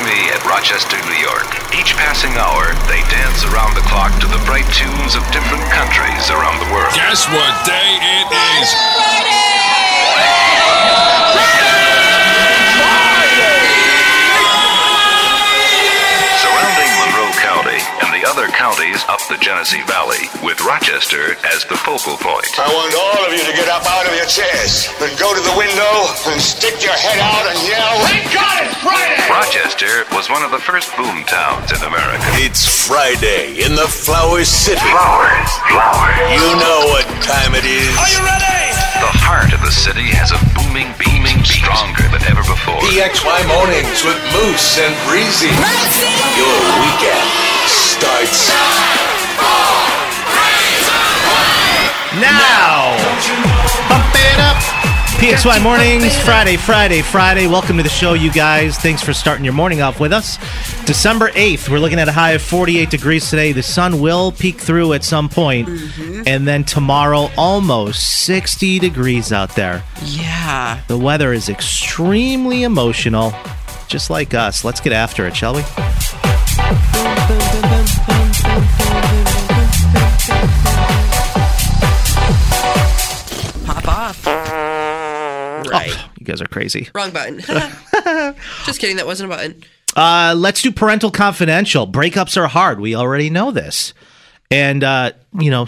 At Rochester, New York. Each passing hour, they dance around the clock to the bright tunes of different countries around the world. Guess what day it is? Friday! Surrounding Monroe County and the other counties up the Genesee Valley, with Rochester as the focal point. I want all of you to get up out of your chairs and go to the window and stick your head out and yell, "Thank God it's Friday!" Rochester was one of the first boom towns in America. It's Friday in the Flower City. Flowers. You know what time it is. Are you ready? The heart of the city has a booming beat, stronger than ever before. PXY mornings with Moose and Breezy. Mercy. Your weekend starts 5, 4, 3, 2, 1. Now. Bump it up. PXY Mornings, Friday. Welcome to the show, you guys. Thanks for starting your morning off with us. December 8th, we're looking at a high of 48 degrees today. The sun will peek through at some point. Mm-hmm. And then tomorrow, almost 60 degrees out there. Yeah. The weather is extremely emotional, just like us. Let's get after it, shall we? Pop off. Right. Oh, you guys are crazy. Wrong button. Just kidding. That wasn't a button. Let's do parental confidential. Breakups are hard. We already know this. And,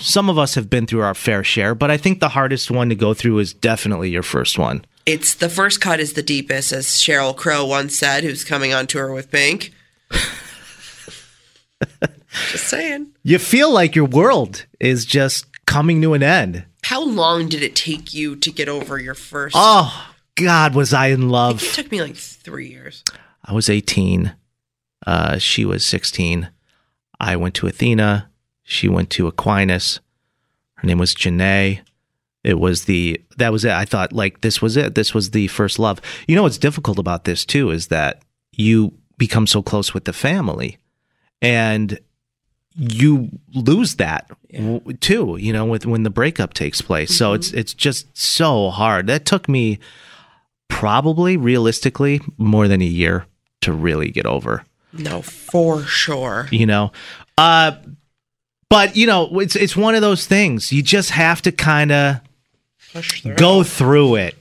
some of us have been through our fair share, but I think the hardest one to go through is definitely your first one. It's the first cut is the deepest, as Cheryl Crow once said, who's coming on tour with Pink. Just saying. You feel like your world is just coming to an end. How long did it take you to get over your first? Oh, God, was I in love. I think it took me like 3 years. I was 18. She was 16. I went to Athena. She went to Aquinas. Her name was Janae. That was it. I thought, this was it. This was the first love. You know what's difficult about this, too, is that you become so close with the family. And you lose that too, when the breakup takes place. Mm-hmm. So it's just so hard. That took me probably realistically more than a year to really get over. No, for sure. But it's one of those things. You just have to kind of go through it.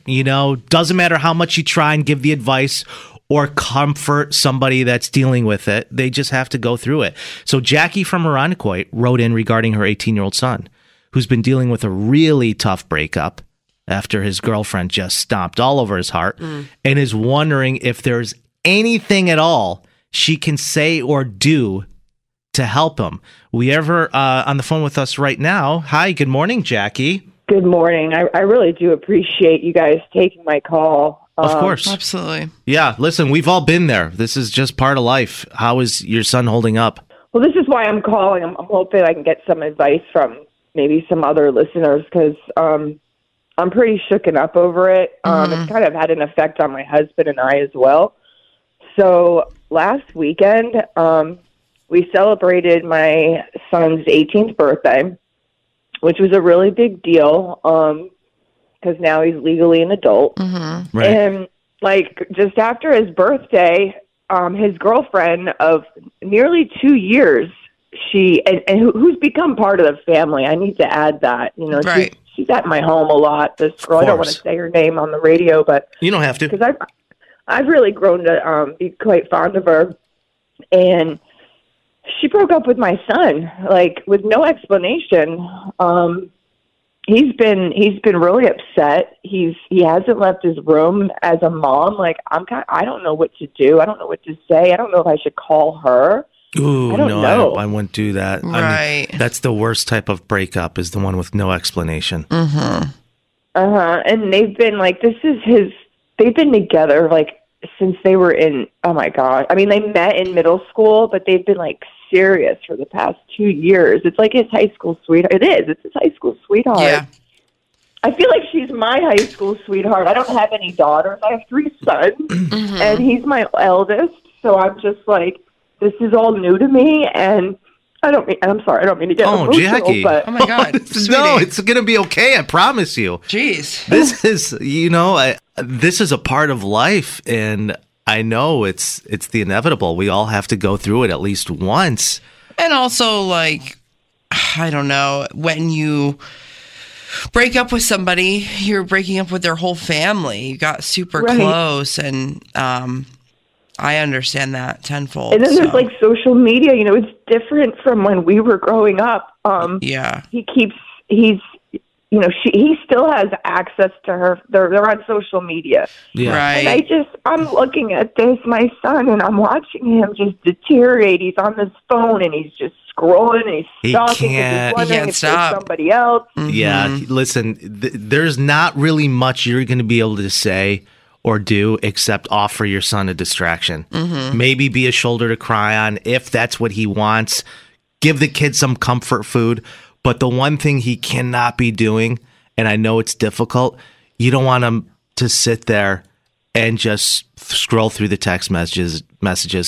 Doesn't matter how much you try and give the advice or comfort somebody that's dealing with it. They just have to go through it. So Jackie from Irondequoit wrote in regarding her 18-year-old son, who's been dealing with a really tough breakup after his girlfriend just stomped all over his heart, and is wondering if there's anything at all she can say or do to help him. We have her on the phone with us right now. Hi, good morning, Jackie. Good morning. I really do appreciate you guys taking my call. Of course. Absolutely. Yeah. Listen, we've all been there. This is just part of life. How is your son holding up? Well, this is why I'm calling. I'm hoping I can get some advice from maybe some other listeners, because I'm pretty shooken up over it. Mm-hmm. It's kind of had an effect on my husband and I as well. So last weekend, we celebrated my son's 18th birthday, which was a really big deal. Because now he's legally an adult. Mm-hmm. Right. And, just after his birthday, his girlfriend of nearly 2 years, she, and who's become part of the family, I need to add that. Right. She's at my home a lot, this girl. I don't want to say her name on the radio, but... You don't have to. Because I've really grown to be quite fond of her. And she broke up with my son, with no explanation. He's been really upset. He hasn't left his room. As a mom, I don't know what to do. I don't know what to say. I don't know if I should call her. Ooh, no, I wouldn't do that. Right. I mean, that's the worst type of breakup, is the one with no explanation. Mm-hmm. And they've been together since they were in, oh my gosh. I mean, they met in middle school, but they've been like serious for the past 2 years. It's like his high school sweetheart. It is. It's his high school sweetheart. Yeah. I feel like she's my high school sweetheart. I don't have any daughters. I have 3 sons, mm-hmm. and he's my eldest. So I'm just like, this is all new to me, and I'm sorry, I don't mean to get emotional. Jackie. But, oh, my God. No, it's going to be okay, I promise you. Jeez. This is, this is a part of life, and I know it's the inevitable. We all have to go through it at least once. And also, like, I don't know, when you break up with somebody, you're breaking up with their whole family. You got super close, and I understand that tenfold. And then there's like social media, it's different from when we were growing up. He still has access to her. They're on social media. Yeah. Right. And I'm looking at this, my son, and I'm watching him just deteriorate. He's on his phone and he's just scrolling and he's stalking. He can't stop. Somebody else. Mm-hmm. Yeah. Listen, there's not really much you're going to be able to say or do except offer your son a distraction. Mm-hmm. Maybe be a shoulder to cry on if that's what he wants. Give the kid some comfort food. But the one thing he cannot be doing, and I know it's difficult, you don't want him to sit there and just scroll through the text messages,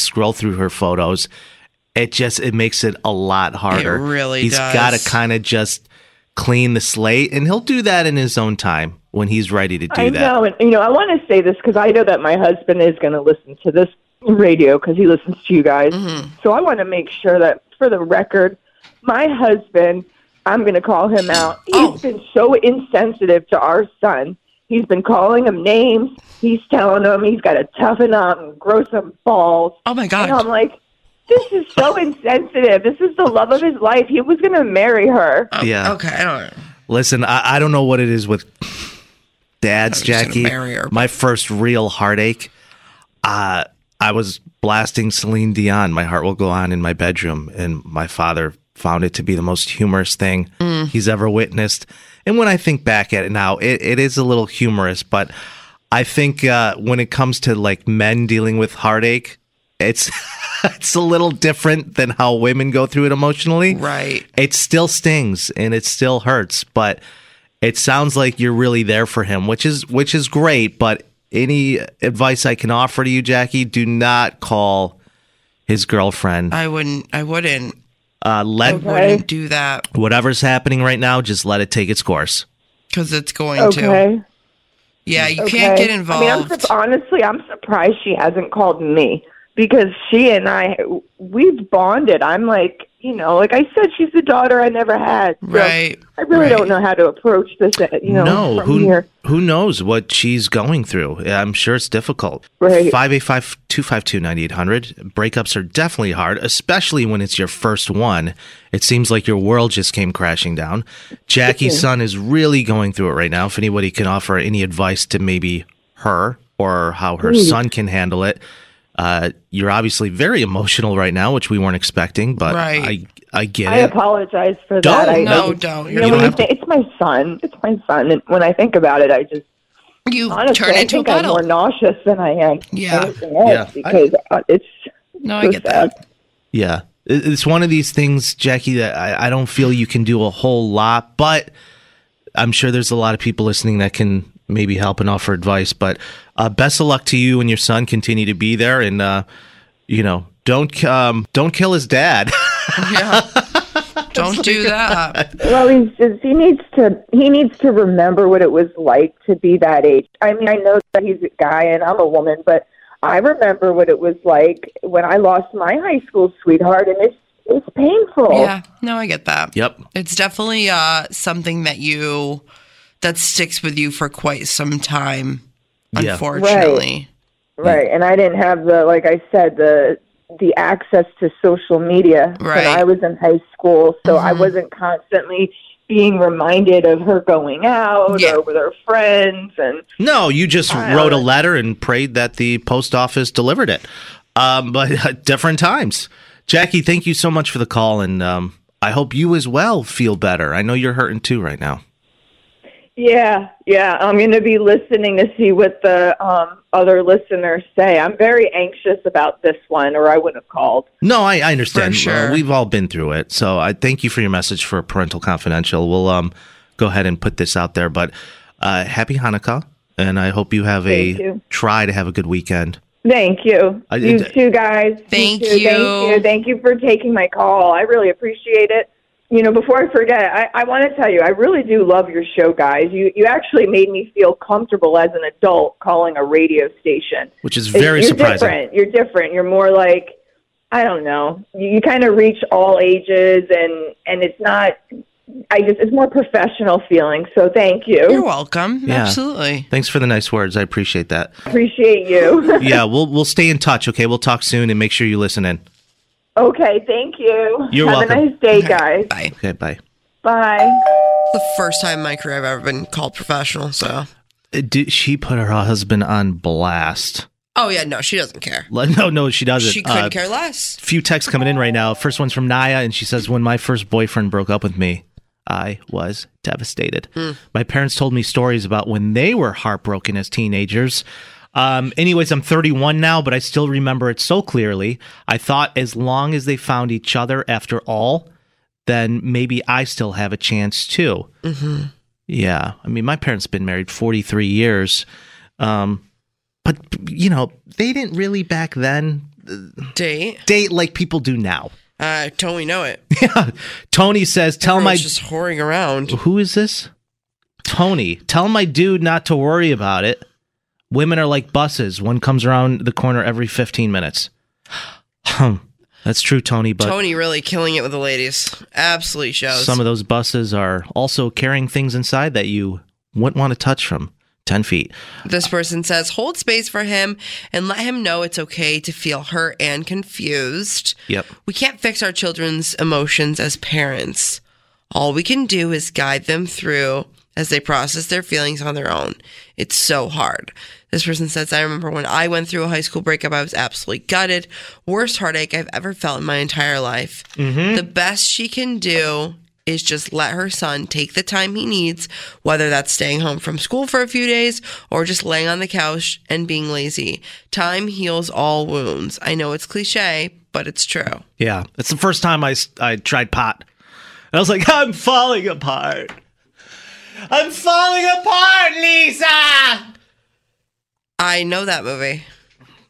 scroll through her photos. It makes it a lot harder. It really does. He's got to kind of just clean the slate, and he'll do that in his own time when he's ready to do that. I know, and I want to say this because I know that my husband is going to listen to this radio because he listens to you guys. Mm-hmm. So I want to make sure that, for the record, my husband, I'm going to call him out. He's been so insensitive to our son. He's been calling him names. He's telling him he's got to toughen up and grow some balls. Oh, my God. And I'm like, this is so insensitive. This is the love of his life. He was going to marry her. Yeah. Okay. Listen, I don't know what it is with dads, Jackie. My first real heartache, I was blasting Celine Dion, "My Heart Will Go On," in my bedroom, and my father found it to be the most humorous thing he's ever witnessed. And when I think back at it now, it is a little humorous, but I think when it comes to like men dealing with heartache, it's it's a little different than how women go through it emotionally. Right. It still stings and it still hurts, but it sounds like you're really there for him, which is great. But any advice I can offer to you, Jackie, do not call his girlfriend. I wouldn't. I wouldn't do that. Whatever's happening right now, just let it take its course. Because it's going to. Yeah, you can't get involved. I mean, I'm surprised she hasn't called me because she and I, we've bonded. I'm like, like I said, she's the daughter I never had. So right. I really don't know how to approach this, from here. Who knows what she's going through? I'm sure it's difficult. Right. 585-252-9800. Breakups are definitely hard, especially when it's your first one. It seems like your world just came crashing down. Jackie's son is really going through it right now. If anybody can offer any advice to maybe her or how her son can handle it. You're obviously very emotional right now, which we weren't expecting, but I get it. I apologize for that. Don't. It's my son. It's my son. And when I think about it, I just... You honestly, turn into a puddle. I'm more nauseous than I am. Yeah. Because it's... No, so I get sad. That. Yeah. It's one of these things, Jackie, that I don't feel you can do a whole lot, but I'm sure there's a lot of people listening that can maybe help and offer advice, but best of luck to you and your son. Continue to be there, and don't kill his dad. Yeah, don't do that. Well, he needs to remember what it was like to be that age. I mean, I know that he's a guy and I'm a woman, but I remember what it was like when I lost my high school sweetheart, and it's painful. Yeah, no, I get that. Yep, it's definitely something that sticks with you for quite some time, unfortunately. Right. And I didn't have the access to social media when I was in high school, so I wasn't constantly being reminded of her going out or with her friends. And no, you just wrote a letter and prayed that the post office delivered it. But different times. Jackie, thank you so much for the call, and I hope you as well feel better. I know you're hurting too right now. Yeah. I'm going to be listening to see what the other listeners say. I'm very anxious about this one, or I wouldn't have called. No, I understand. For sure. We've all been through it. So I thank you for your message for Parental Confidential. We'll go ahead and put this out there. But happy Hanukkah, and I hope you have try to have a good weekend. Thank you. You too, guys. Thank you. Thank you. Thank you for taking my call. I really appreciate it. You know, before I forget, I want to tell you, I really do love your show, guys. You actually made me feel comfortable as an adult calling a radio station. Which is very surprising. You're different. You're more like, I don't know. You kind of reach all ages, and it's not... it's more professional feeling, so thank you. You're welcome. Yeah. Absolutely. Thanks for the nice words. I appreciate that. Appreciate you. Yeah, we'll stay in touch, okay? We'll talk soon, and make sure you listen in. Okay, thank you. You're welcome. Have a nice day, guys. Bye. Okay, bye. Bye. The first time in my career I've ever been called professional, so. She put her husband on blast. Oh, yeah, no, she doesn't care. No, she doesn't. She couldn't care less. Few texts coming in right now. First one's from Naya, and she says, when my first boyfriend broke up with me, I was devastated. My parents told me stories about when they were heartbroken as teenagers. Anyways, I'm 31 now, but I still remember it so clearly. I thought as long as they found each other after all, then maybe I still have a chance too. Mm-hmm. Yeah. I mean, my parents have been married 43 years. But, you know, they didn't really back then date like people do now. Tony know it. Yeah. Tony says, just whoring around. Who is this? Tony. Tell my dude not to worry about it. Women are like buses. One comes around the corner every 15 minutes. That's true, Tony. But Tony really killing it with the ladies. Absolutely shows. Some of those buses are also carrying things inside that you wouldn't want to touch from 10 feet. This person says, hold space for him and let him know it's okay to feel hurt and confused. Yep. We can't fix our children's emotions as parents. All we can do is guide them through as they process their feelings on their own. It's so hard. This person says, I remember when I went through a high school breakup, I was absolutely gutted. Worst heartache I've ever felt in my entire life. Mm-hmm. The best she can do is just let her son take the time he needs, whether that's staying home from school for a few days or just laying on the couch and being lazy. Time heals all wounds. I know it's cliche, but it's true. Yeah. It's the first time I tried pot. And I was like, I'm falling apart. I'm falling apart, Lisa! I know that movie.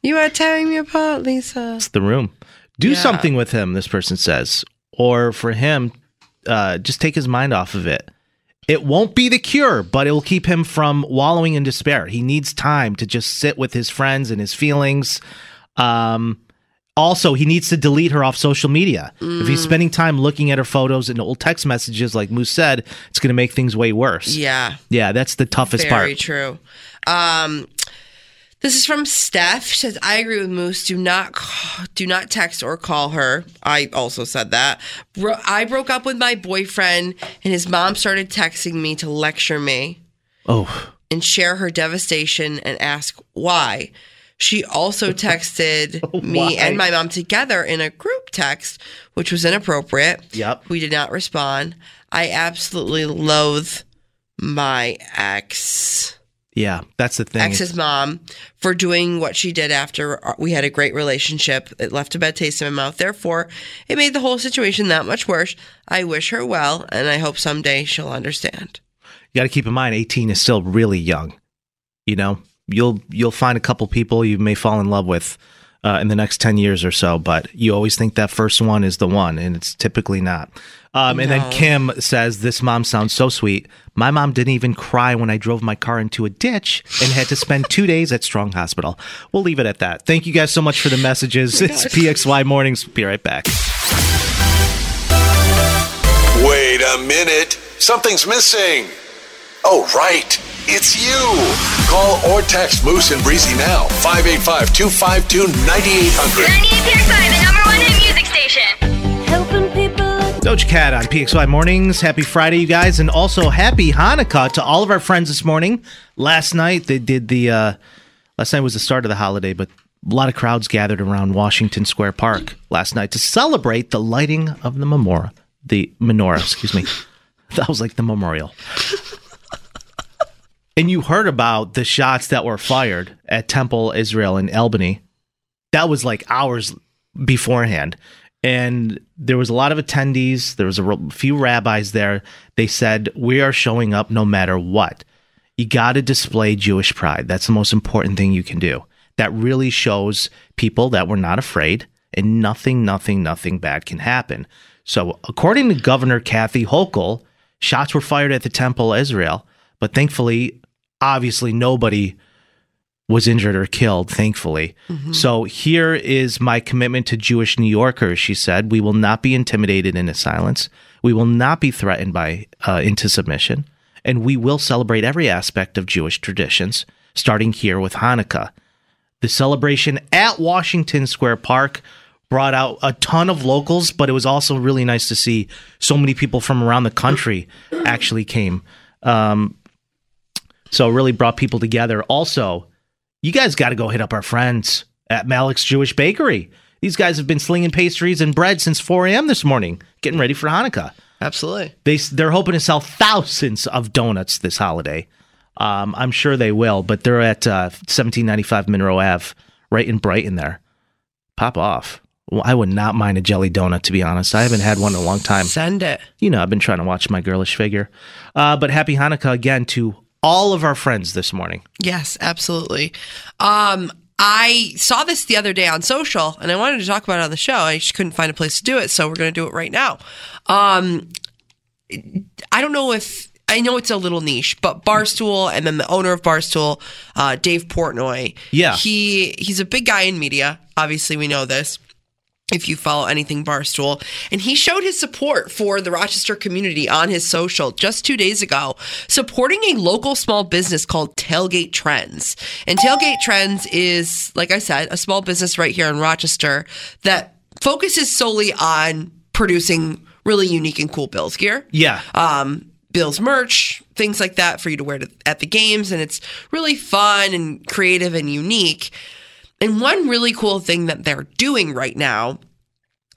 You are tearing me apart, Lisa. It's The Room. Do something with him, this person says. Or for him... just take his mind off of it. It won't be the cure, but it will keep him from wallowing in despair. He needs time to just sit with his friends and his feelings. Also, he needs to delete her off social media. If he's spending time looking at her photos and old text messages, like Moose said, it's going to make things way worse. Yeah. Yeah, that's the toughest part. Very true. This is from Steph. She says, I agree with Moose. Do not text or call her. I also said that. I broke up with my boyfriend, and his mom started texting me to lecture me. Oh. And share her devastation and ask why. She also texted me and my mom together in a group text, which was inappropriate. Yep. We did not respond. I absolutely loathe my ex. Yeah, that's the thing. Ex's mom for doing what she did after we had a great relationship. It left a bad taste in my mouth. Therefore, it made the whole situation that much worse. I wish her well, and I hope someday she'll understand. You got to keep in mind, 18 is still really young. You know, you'll find a couple people you may fall in love with in the next 10 years or so, but you always think that first one is the one, and it's typically not. And then Kim says, this mom sounds so sweet. My mom didn't even cry when I drove my car into a ditch and had to spend 2 days at Strong Hospital. We'll leave it at that. Thank you guys so much for the messages. It's PXY Mornings. Be right back. Wait a minute. Something's missing. Oh, right. It's you. Call or text Moose and Breezy now. 585-252-9800. 98.5, the number one hit music station. Helping people. Doja Cat on PXY Mornings. Happy Friday, you guys, and also happy Hanukkah to all of our friends this morning. Last night, they did last night was the start of the holiday, but a lot of crowds gathered around Washington Square Park last night to celebrate the lighting of the menorah. I was like, the memorial. And you heard about the shots that were fired at Temple Israel in Albany. That was like hours beforehand. And there was a lot of attendees. There was a few rabbis there. They said, we are showing up no matter what. You got to display Jewish pride. That's the most important thing you can do. That really shows people that we're not afraid and nothing bad can happen. So according to Governor Kathy Hochul, shots were fired at the Temple Israel. But thankfully, obviously, nobody was injured or killed, thankfully. Mm-hmm. So here is my commitment to Jewish New Yorkers, she said. We will not be intimidated into silence. We will not be threatened by into submission. And we will celebrate every aspect of Jewish traditions, starting here with Hanukkah. The celebration at Washington Square Park brought out a ton of locals, but it was also really nice to see so many people from around the country actually came. So it really brought people together. Also, you guys got to go hit up our friends at Malik's Jewish Bakery. These guys have been slinging pastries and bread since 4 a.m. this morning, getting ready for Hanukkah. Absolutely. They're hoping to sell thousands of donuts this holiday. I'm sure they will, but they're at 1795 Monroe Ave, right in Brighton there. Pop off. Well, I would not mind a jelly donut, to be honest. I haven't had one in a long time. Send it. You know, I've been trying to watch my girlish figure. But happy Hanukkah again to all of our friends this morning. Yes, absolutely. I saw this the other day on social, and I wanted to talk about it on the show. I just couldn't find a place to do it, so we're going to do it right now. I don't know if... I know it's a little niche, but Barstool, and then the owner of Barstool, Dave Portnoy. Yeah. He's a big guy in media. Obviously, we know this. If you follow anything Barstool. And he showed his support for the Rochester community on his social just 2 days ago, supporting a local small business called Tailgate Trends. And Tailgate Trends is, like I said, a small business right here in Rochester that focuses solely on producing really unique and cool Bills gear. Yeah. Bills merch, things like that for you to wear at the games. And it's really fun and creative and unique. And one really cool thing that they're doing right now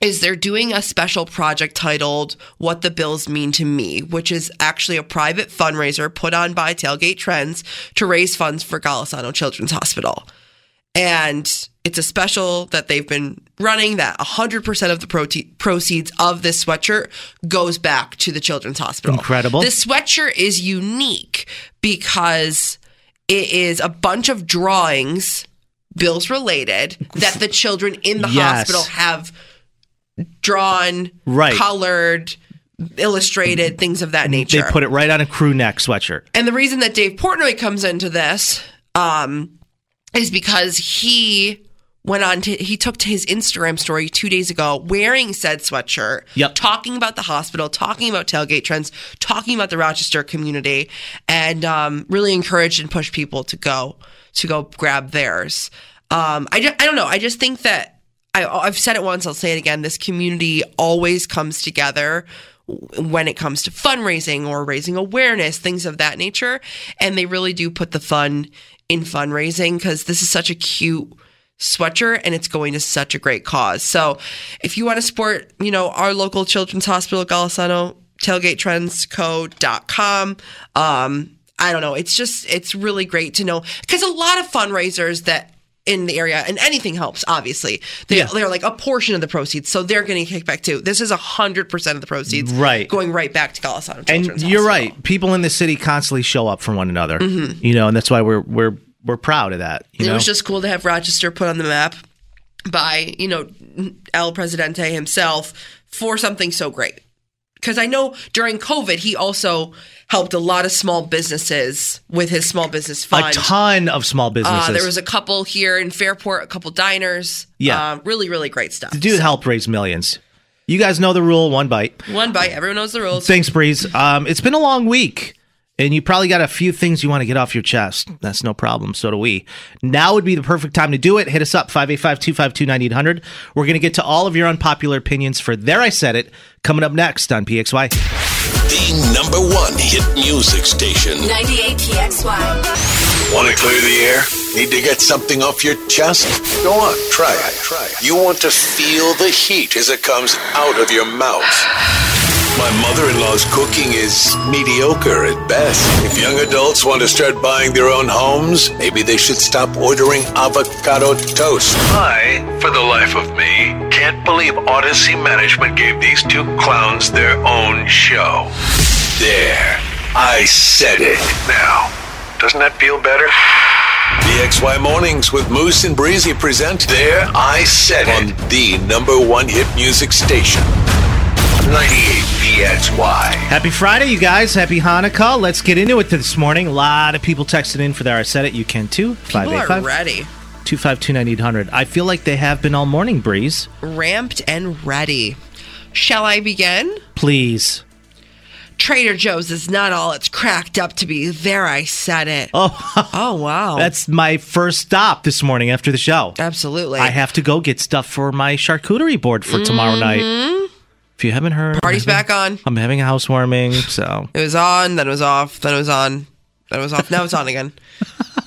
is they're doing a special project titled What the Bills Mean to Me, which is actually a private fundraiser put on by Tailgate Trends to raise funds for Golisano Children's Hospital. And it's a special that they've been running that 100% of the proceeds of this sweatshirt goes back to the Children's Hospital. Incredible. This sweatshirt is unique because it is a bunch of drawings... Bills related that the children in the hospital have drawn, colored, illustrated, things of that nature. They put it right on a crew neck sweatshirt. And the reason that Dave Portnoy comes into this is because he went on to, he took to his Instagram story 2 days ago wearing said sweatshirt, talking about the hospital, talking about Tailgate Trends, talking about the Rochester community, and really encouraged and pushed people to go grab theirs. I don't know. I just think that I've said it once, I'll say it again. This community always comes together when it comes to fundraising or raising awareness, things of that nature. And they really do put the fun in fundraising because this is such a cute sweatshirt and it's going to such a great cause. So if you want to support, you know, our local Children's Hospital, Golisano, tailgatetrendsco.com, I don't know. It's really great to know because a lot of fundraisers that in the area, and anything helps, obviously, they're like a portion of the proceeds. So they're getting kicked back too. This is 100% of the proceeds going right back to Golisano Children's Hospital. And you're right. People in the city constantly show up for one another, you know, and that's why we're proud of that. You know? It was just cool to have Rochester put on the map by, you know, El Presidente himself for something so great. Because I know during COVID, he also helped a lot of small businesses with his small business fund. A ton of small businesses. There was a couple here in Fairport, a couple diners. Yeah. Really, really great stuff. The dude helped raise millions. You guys know the rule, one bite. One bite. Everyone knows the rules. Thanks, Breeze. It's been a long week, and you probably got a few things you want to get off your chest. That's no problem. So do we. Now would be the perfect time to do it. Hit us up, 585-252-9800. We're going to get to all of your unpopular opinions for There I Said It, coming up next on PXY. The number one hit music station. 98 PXY. Want to clear the air? Need to get something off your chest? Go on, try it. You want to feel the heat as it comes out of your mouth. My mother-in-law's cooking is mediocre at best. If young adults want to start buying their own homes, maybe they should stop ordering avocado toast. I, for the life of me, can't believe Odyssey Management gave these two clowns their own show. There, I said it. Now, doesn't that feel better? PXY Mornings with Moose and Breezy present There, I Said It on the number one hit music station. 98 PXY. Happy Friday, you guys. Happy Hanukkah. Let's get into it this morning. A lot of people texted in for There I Said It. You can too. People are ready. 252-9800. I feel like they have been all morning, Breeze. Ramped and ready. Shall I begin? Please. Trader Joe's is not all it's cracked up to be. There I said it. Oh, wow. That's my first stop this morning after the show. Absolutely. I have to go get stuff for my charcuterie board for tomorrow night. If you haven't heard, party's back on. I'm having a housewarming, so it was on, then it was off, then it was on, then it was off. Now it's on again.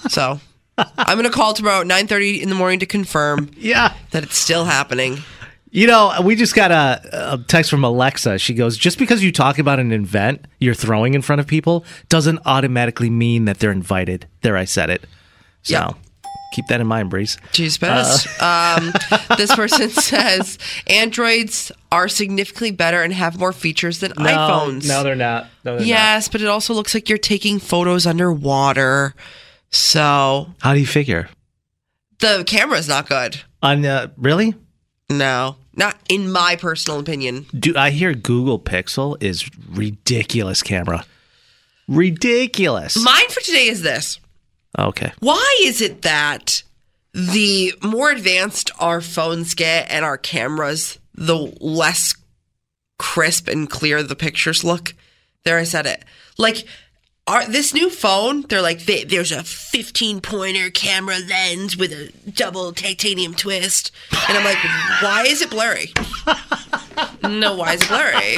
So I'm gonna call tomorrow at 9:30 in the morning to confirm. Yeah, that it's still happening. You know, we just got a text from Alexa. She goes, "Just because you talk about an event you're throwing in front of people doesn't automatically mean that they're invited." There, I said it. So. Yeah. Keep that in mind, Breeze. Jeez, best. This person says, Androids are significantly better and have more features than iPhones. No, they're not. No, they're not. But it also looks like you're taking photos underwater. So. How do you figure? The camera's not good. Really? No. Not in my personal opinion. Dude, I hear Google Pixel is ridiculous camera. Ridiculous. Mine for today is this. Okay. Why is it that the more advanced our phones get and our cameras, the less crisp and clear the pictures look? There, I said it. Like, this new phone, they're like, there's a 15-pointer camera lens with a double titanium twist. And I'm like, why is it blurry? No, why is it blurry?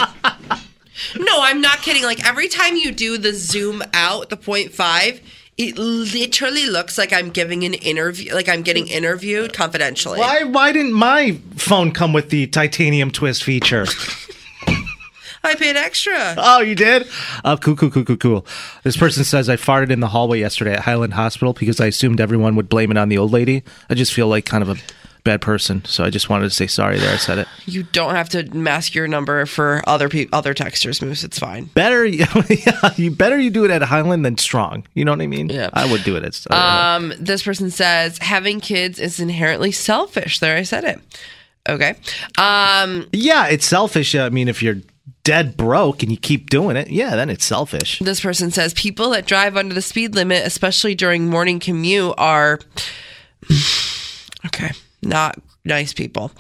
No, I'm not kidding. Like, every time you do the zoom out, the 0.5... it literally looks like I'm giving an interview, like I'm getting interviewed confidentially. Why didn't my phone come with the titanium twist feature? I paid extra. Oh, you did? Cool. This person says, I farted in the hallway yesterday at Highland Hospital because I assumed everyone would blame it on the old lady. I just feel like kind of a bad person, so I just wanted to say sorry. There, I said it. You don't have to mask your number for other texters, Moose. It's fine. Better you do it at Highland than Strong. You know what I mean? Yeah, I would do it at Strong. This person says having kids is inherently selfish. There, I said it. Okay. Yeah, it's selfish. I mean, if you're dead broke and you keep doing it, yeah, then it's selfish. This person says people that drive under the speed limit, especially during morning commute, are okay. Not nice people.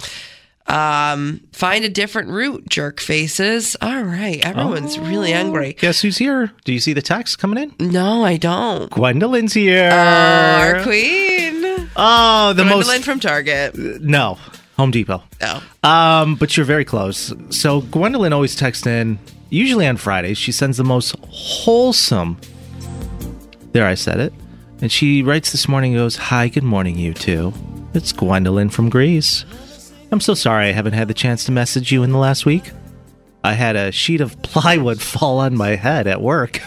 Find a different route, jerk faces. All right. Everyone's really angry. Guess who's here? Do you see the text coming in? No, I don't. Gwendolyn's here. Our queen. Oh, the Gwendolyn most. Gwendolyn from Target. No, Home Depot. Oh. But you're very close. So Gwendolyn always texts in, usually on Fridays. She sends the most wholesome. There, I said it. And she writes this morning and goes, hi, good morning, you two. It's Gwendolyn from Greece. I'm so sorry I haven't had the chance to message you in the last week. I had a sheet of plywood fall on my head at work.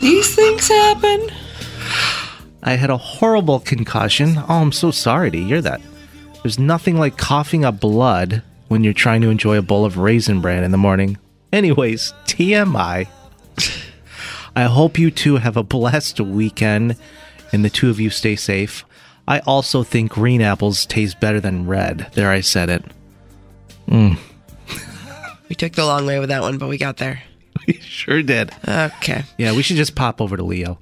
These things happen. I had a horrible concussion. Oh, I'm so sorry to hear that. There's nothing like coughing up blood when you're trying to enjoy a bowl of Raisin Bran in the morning. Anyways, TMI. I hope you two have a blessed weekend and the two of you stay safe. I also think green apples taste better than red. There, I said it. Mm. We took the long way with that one, but we got there. We sure did. Okay. Yeah, we should just pop over to Leo.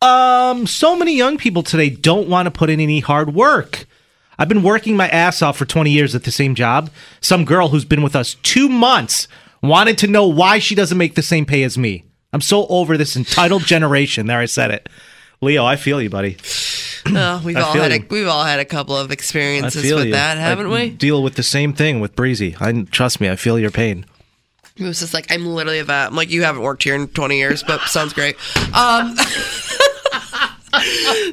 So many young people today don't want to put in any hard work. I've been working my ass off for 20 years at the same job. Some girl who's been with us 2 months wanted to know why she doesn't make the same pay as me. I'm so over this entitled generation. There, I said it. Leo, I feel you, buddy. Oh, we've all had a couple of experiences with that, haven't we? Deal with the same thing with Breezy. Trust me, I feel your pain. It was just like, I'm literally a vet. I'm like, you haven't worked here in 20 years, but sounds great.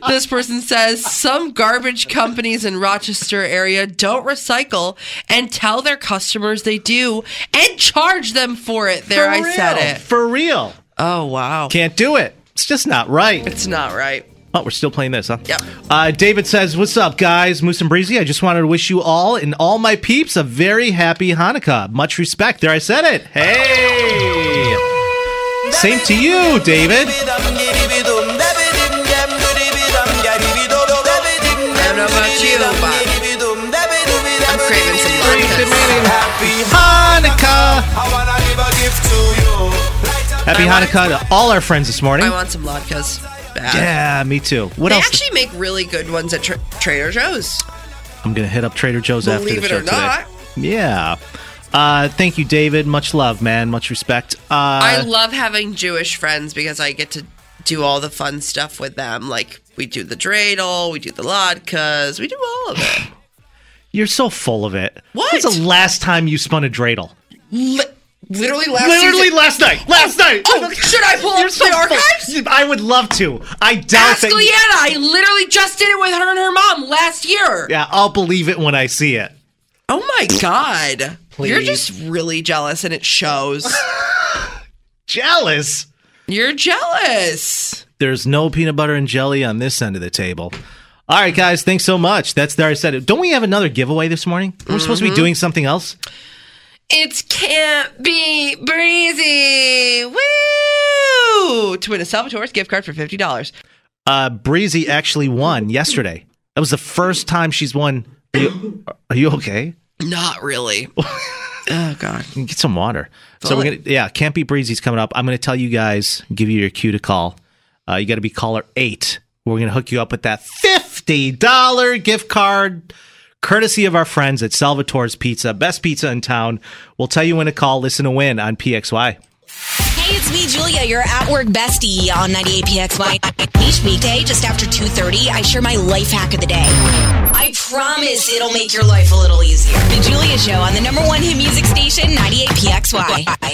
This person says, some garbage companies in Rochester area don't recycle and tell their customers they do and charge them for it. There, I said it. For real. Oh, wow. Can't do it. It's just not right. It's not right. Oh, we're still playing this, huh? Yep. David says, what's up, guys? Moose and Breezy, I just wanted to wish you all and all my peeps a very happy Hanukkah. Much respect. There, I said it. Hey. Same to you, David. I don't know about you, but I'm craving some vodka. Happy Hanukkah to all our friends this morning. I want some latkes. Yeah, me too. What they else? They actually make really good ones at Trader Joe's. I'm going to hit up Trader Joe's after the show today. Believe it or not. Yeah. Thank you, David. Much love, man. Much respect. I love having Jewish friends because I get to do all the fun stuff with them. Like, we do the dreidel, we do the latkes, we do all of it. You're so full of it. What? When's the last time you spun a dreidel? Literally last night. Last night. Oh, should I pull up the archives? I would love to. I doubt that. Ask Leanna. I literally just did it with her and her mom last year. Yeah, I'll believe it when I see it. Oh my God. Please. You're just really jealous and it shows. Jealous? You're jealous. There's no peanut butter and jelly on this end of the table. All right, guys. Thanks so much. That's there I said it. Don't we have another giveaway this morning? We're supposed to be doing something else. It can't be Breezy. Woo! To win a Salvatore's gift card for $50. Breezy actually won yesterday. That was the first time she's won. Are you okay? Not really. Oh, God. Get some water. Totally. So we're going to, Can't Be Breezy's coming up. I'm going to tell you guys, give you your cue to call. You got to be caller 8. We're going to hook you up with that $50 gift card. Courtesy of our friends at Salvatore's Pizza, best pizza in town. We'll tell you when to call, listen to win on PXY. Hey, it's me, Julia, your at-work bestie on 98PXY. Each weekday, just after 2:30, I share my life hack of the day. I promise it'll make your life a little easier. The Julia Show on the #1 hit music station, 98PXY.